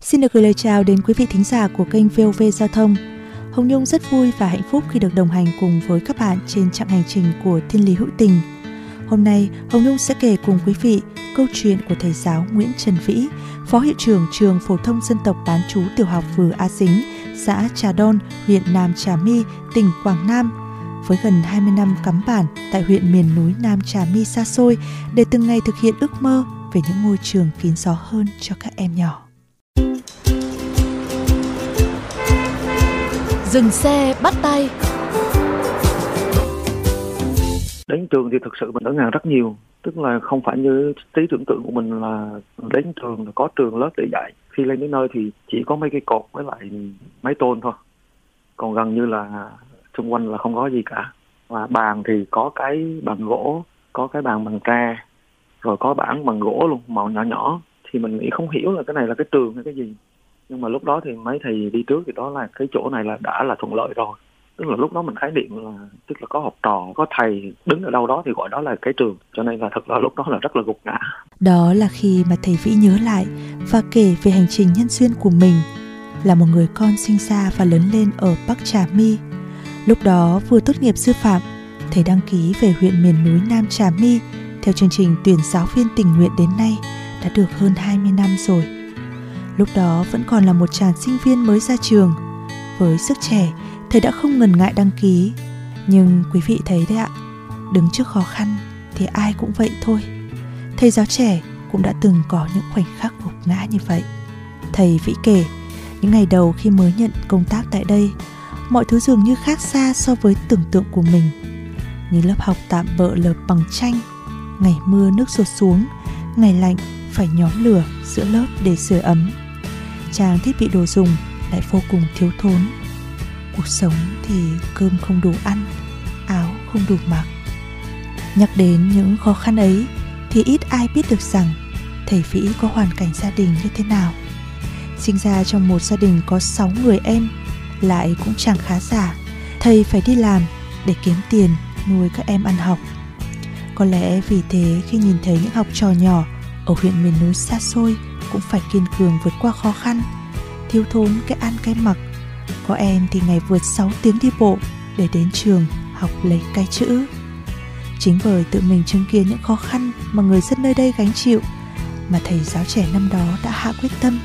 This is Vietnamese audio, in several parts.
Xin được gửi lời chào đến quý vị thính giả của kênh VOV Giao thông. Hồng Nhung rất vui và hạnh phúc khi được đồng hành cùng với các bạn trên chặng hành trình của Thiên Lý Hữu Tình. Hôm nay, Hồng Nhung sẽ kể cùng quý vị câu chuyện của thầy giáo Nguyễn Trần Vĩ, Phó Hiệu trưởng Trường Phổ thông Dân tộc Bán trú Tiểu học Phù A Dính, xã Trà Đon, huyện Nam Trà My, tỉnh Quảng Nam. Với gần 20 năm cắm bản tại huyện miền núi Nam Trà My xa xôi để từng ngày thực hiện ước mơ về những ngôi trường kín gió hơn cho các em nhỏ. Dừng xe bắt tay. Đến trường thì thực sự mình đỡ ngàng rất nhiều. Tức là không phải như trí tưởng tượng của mình là đến trường là có trường lớp để dạy. Khi lên đến nơi thì chỉ có mấy cây cột với lại mấy tôn thôi. Còn gần như là xung quanh là không có gì cả. Và bàn thì có cái bàn gỗ, có cái bàn bằng tre, rồi có bảng bằng gỗ luôn, màu nhỏ nhỏ. Thì mình nghĩ không hiểu là cái này là cái trường hay cái gì. Nhưng mà lúc đó thì mấy thầy đi trước thì đó là cái chỗ này là đã là thuận lợi rồi. Tức là lúc đó mình khái niệm là tức là có học trò, có thầy đứng ở đâu đó thì gọi đó là cái trường. Cho nên là thật là lúc đó là rất là gục ngã. Đó là khi mà thầy Vĩ nhớ lại và kể về hành trình nhân duyên của mình. Là một người con sinh ra và lớn lên ở Bắc Trà My. Lúc đó vừa tốt nghiệp sư phạm, thầy đăng ký về huyện miền núi Nam Trà My theo chương trình tuyển giáo viên tình nguyện đến nay đã được hơn 20 năm rồi. Lúc đó vẫn còn là một chàng sinh viên mới ra trường. Với sức trẻ, thầy đã không ngần ngại đăng ký. Nhưng quý vị thấy đấy ạ, đứng trước khó khăn thì ai cũng vậy thôi. Thầy giáo trẻ cũng đã từng có những khoảnh khắc gục ngã như vậy. Thầy Vĩ kể, những ngày đầu khi mới nhận công tác tại đây, mọi thứ dường như khác xa so với tưởng tượng của mình. Như lớp học tạm bợ lợp bằng tranh, ngày mưa nước rột xuống, ngày lạnh phải nhóm lửa giữa lớp để sưởi ấm. Trang thiết bị đồ dùng lại vô cùng thiếu thốn. Cuộc sống thì cơm không đủ ăn, áo không đủ mặc. Nhắc đến những khó khăn ấy thì ít ai biết được rằng thầy Vĩ có hoàn cảnh gia đình như thế nào. Sinh ra trong một gia đình có 6 người em, lại cũng chẳng khá giả. Thầy phải đi làm để kiếm tiền nuôi các em ăn học. Có lẽ vì thế khi nhìn thấy những học trò nhỏ ở huyện miền núi xa xôi cũng phải kiên cường vượt qua khó khăn, thiếu thốn cái ăn cái mặc. Có em thì ngày vượt 6 tiếng đi bộ để đến trường học lấy cái chữ. Chính bởi tự mình chứng kiến những khó khăn mà người dân nơi đây gánh chịu mà thầy giáo trẻ năm đó đã hạ quyết tâm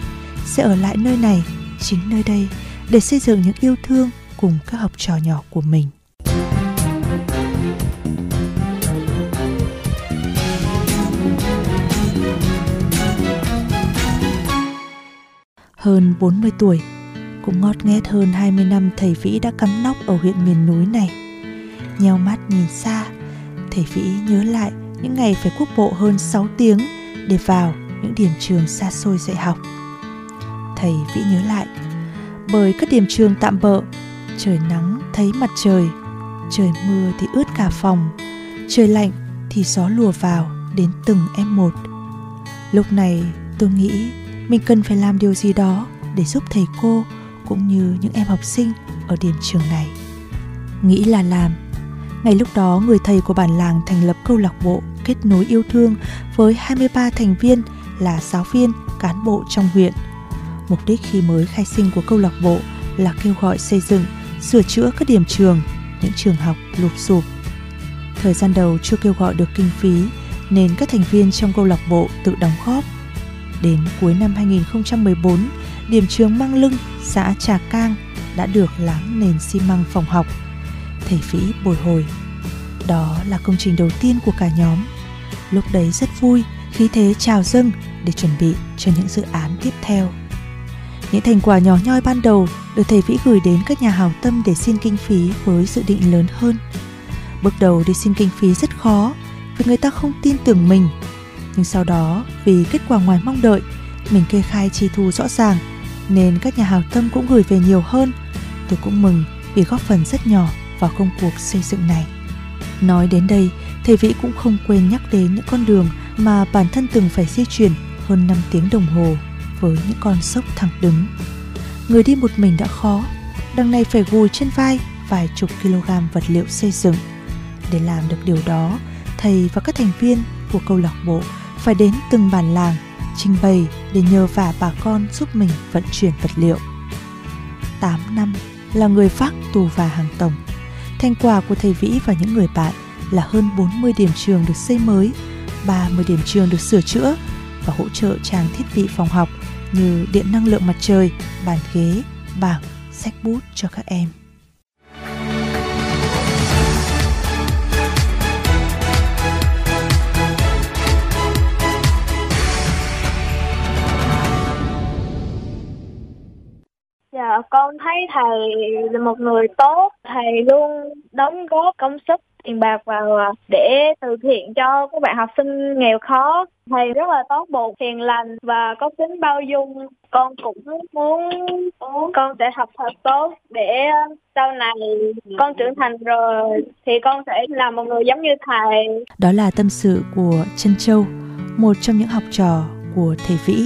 sẽ ở lại nơi này, chính nơi đây để xây dựng những yêu thương cùng các học trò nhỏ của mình. Hơn 40 tuổi, cũng ngót nghét hơn 20 năm thầy Vĩ đã cắm nóc ở huyện miền núi này. Nheo mắt nhìn xa, thầy Vĩ nhớ lại những ngày phải quốc bộ hơn 6 tiếng để vào những điểm trường xa xôi dạy học. Thầy Vĩ nhớ lại, bởi các điểm trường tạm bợ, trời nắng thấy mặt trời mưa thì ướt cả phòng, trời lạnh thì gió lùa vào đến từng em một. Lúc này tôi nghĩ mình cần phải làm điều gì đó để giúp thầy cô cũng như những em học sinh ở điểm trường này. Nghĩ là làm. Ngay lúc đó, người thầy của bản làng thành lập câu lạc bộ kết nối yêu thương với 23 thành viên là giáo viên, cán bộ trong huyện. Mục đích khi mới khai sinh của câu lạc bộ là kêu gọi xây dựng, sửa chữa các điểm trường, những trường học lụp xụp. Thời gian đầu chưa kêu gọi được kinh phí nên các thành viên trong câu lạc bộ tự đóng góp. Đến cuối năm 2014, điểm trường Mang Lưng, xã Trà Cang đã được láng nền xi măng phòng học. Thầy Vĩ bồi hồi. Đó là công trình đầu tiên của cả nhóm. Lúc đấy rất vui, khí thế trào dâng để chuẩn bị cho những dự án tiếp theo. Những thành quả nhỏ nhoi ban đầu được thầy Vĩ gửi đến các nhà hảo tâm để xin kinh phí với dự định lớn hơn. Bước đầu đi xin kinh phí rất khó vì người ta không tin tưởng mình. Nhưng sau đó vì kết quả ngoài mong đợi, mình kê khai chi thu rõ ràng nên các nhà hảo tâm cũng gửi về nhiều hơn. Tôi cũng mừng vì góp phần rất nhỏ vào công cuộc xây dựng này. Nói đến đây, thầy Vĩ cũng không quên nhắc đến những con đường mà bản thân từng phải di chuyển hơn 5 tiếng đồng hồ với những con sốc thẳng đứng. Người đi một mình đã khó, đằng này phải gùi trên vai vài chục kg vật liệu xây dựng. Để làm được điều đó, thầy và các thành viên của câu lạc bộ phải đến từng bản làng trình bày để nhờ vả bà con giúp mình vận chuyển vật liệu. 8 năm là người vác tù và hàng tổng. Thành quả của thầy Vĩ và những người bạn là hơn 40 điểm trường được xây mới, 30 điểm trường được sửa chữa và hỗ trợ trang thiết bị phòng học như điện năng lượng mặt trời, bàn ghế, bảng, sách bút cho các em. Dạ, con thấy thầy là một người tốt, thầy luôn đóng góp công sức, tiền bạc vào để từ thiện cho các bạn học sinh nghèo khó. Thầy rất là tốt bụng, hiền lành và có tính bao dung. Con cũng muốn con sẽ học thật tốt để sau này con trưởng thành rồi thì con sẽ là một người giống như thầy. Đó là tâm sự của Trân Châu, một trong những học trò của thầy Vĩ.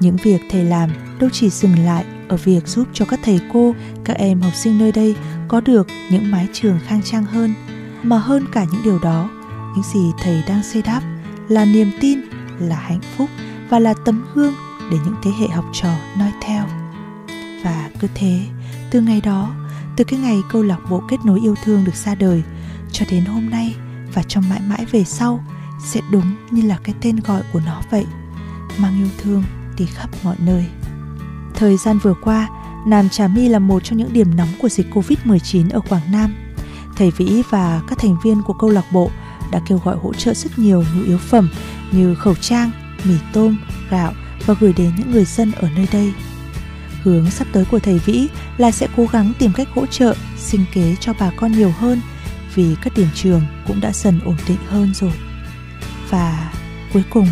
Những việc thầy làm đâu chỉ dừng lại ở việc giúp cho các thầy cô, các em học sinh nơi đây có được những mái trường khang trang hơn, mà hơn cả những điều đó, những gì thầy đang xây đắp là niềm tin, là hạnh phúc và là tấm gương để những thế hệ học trò noi theo. Và cứ thế, từ ngày đó, từ cái ngày câu lạc bộ kết nối yêu thương được ra đời cho đến hôm nay và trong mãi mãi về sau, sẽ đúng như là cái tên gọi của nó vậy, mang yêu thương đi khắp mọi nơi. Thời gian vừa qua, Nam Trà My là một trong những điểm nóng của dịch Covid-19 ở Quảng Nam. Thầy Vĩ và các thành viên của câu lạc bộ đã kêu gọi hỗ trợ rất nhiều nhu yếu phẩm như khẩu trang, mì tôm, gạo và gửi đến những người dân ở nơi đây. Hướng sắp tới của thầy Vĩ là sẽ cố gắng tìm cách hỗ trợ, sinh kế cho bà con nhiều hơn vì các điểm trường cũng đã dần ổn định hơn rồi. Và cuối cùng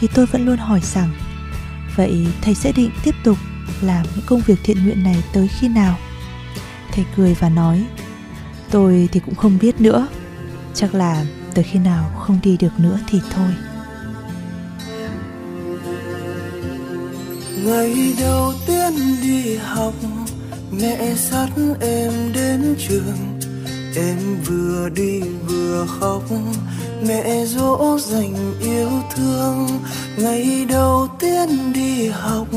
thì tôi vẫn luôn hỏi rằng, vậy thầy sẽ định tiếp tục làm những công việc thiện nguyện này tới khi nào? Thầy cười và nói, tôi thì cũng không biết nữa, chắc là tới khi nào không đi được nữa thì thôi. Ngày đầu tiên đi học, mẹ dắt em đến trường, em vừa đi vừa khóc, mẹ dỗ dành yêu thương. Ngày đầu tiên đi học,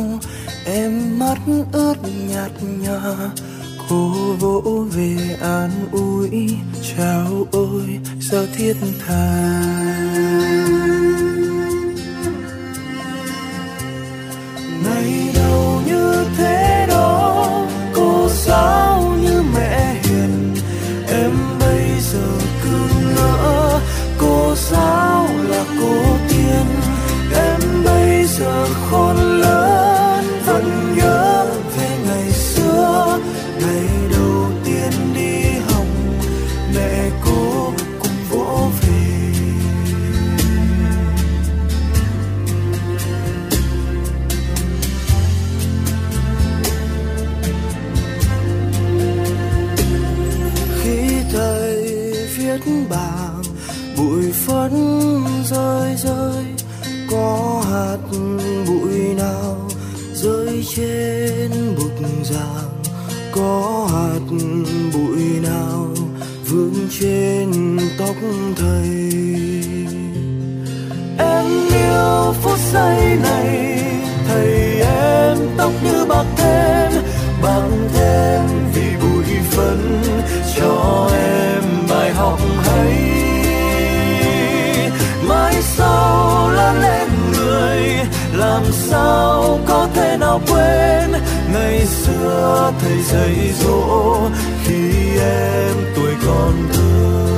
em mắt ướt nhạt nhòa, cô vỗ về an ủi, chào ôi sao thiết tha. Ngày đầu như thế đó, cô giáo như mẹ hiền, em bây giờ cứ ngỡ cô giáo là cô tiên. Em bây giờ khôn lớn, vẫn nhớ về ngày xưa, ngày đầu tiên đi học, mẹ cô cũng vỗ về. Khi thầy viết bảng, bụi phấn rơi, có hạt bụi nào rơi trên bục giảng, có hạt bụi nào vương trên tóc thầy. Em yêu phút giây này, thầy em tóc như bạc thêm vì bụi phấn cho em bài học hay. Mai sau lớn lên người, làm sao có thể nào quên ngày xưa thầy dạy dỗ khi em tuổi còn thơ.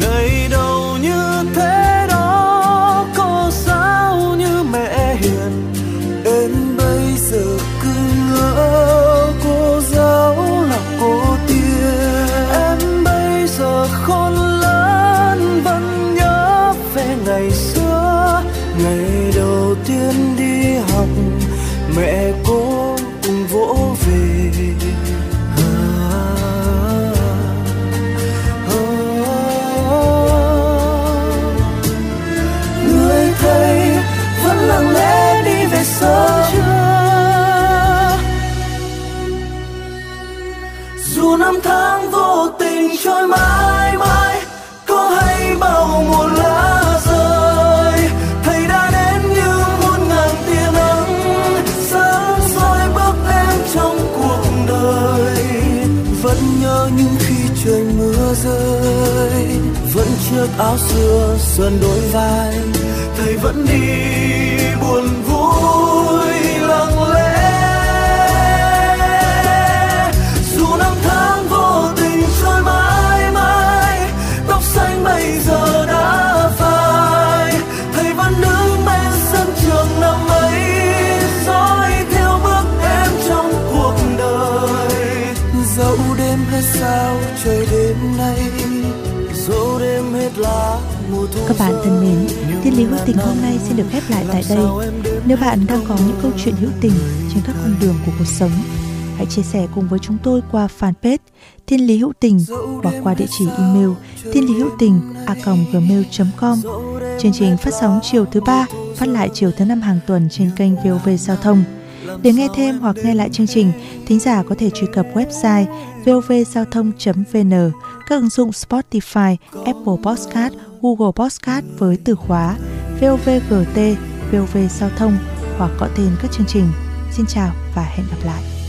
Ngày đầu như thế đó, cô giáo như mẹ hiền, em bây giờ cứ ngỡ cô giáo là cô tiên. Em bây ngày xưa, ngày đầu tiên đi học mẹ cô cùng vỗ về. Người thầy vẫn lặng lẽ đi về sớm trưa, dù năm tháng vô tình trôi mãi mãi, có hay bao một lá rơi, thầy đã đến như muôn ngàn tia nắng sáng soi bước em trong cuộc đời. Vẫn nhớ những khi trời mưa rơi, vẫn chiếc áo xưa sờn đôi vai, thầy vẫn đi buồn vui lặng lẽ. Dù năm tháng vô tình trôi mãi mãi, tóc xanh bây giờ đã phai, thầy vẫn đứng bên sân trường năm ấy, dõi theo bước em trong cuộc đời. Dẫu đêm hết sao trời đêm nay, dẫu đêm hết lá. Các bạn thân mến, Thiên Lý Hữu Tình hôm nay xin được khép lại tại đây. Nếu bạn đang có những câu chuyện hữu tình trên các con đường của cuộc sống, hãy chia sẻ cùng với chúng tôi qua fanpage Thiên Lý Hữu Tình hoặc qua địa chỉ email thienlihữuting@gmail.com. Chương trình phát sóng chiều thứ 3, phát lại chiều thứ 5 hàng tuần trên kênh VOV Giao thông. Để nghe thêm hoặc nghe lại chương trình, thính giả có thể truy cập website vovgiaothong.vn, các ứng dụng Spotify, Apple Podcast, Google Podcast với từ khóa VOVGT, VOV Giao thông hoặc gõ tên các chương trình. Xin chào và hẹn gặp lại!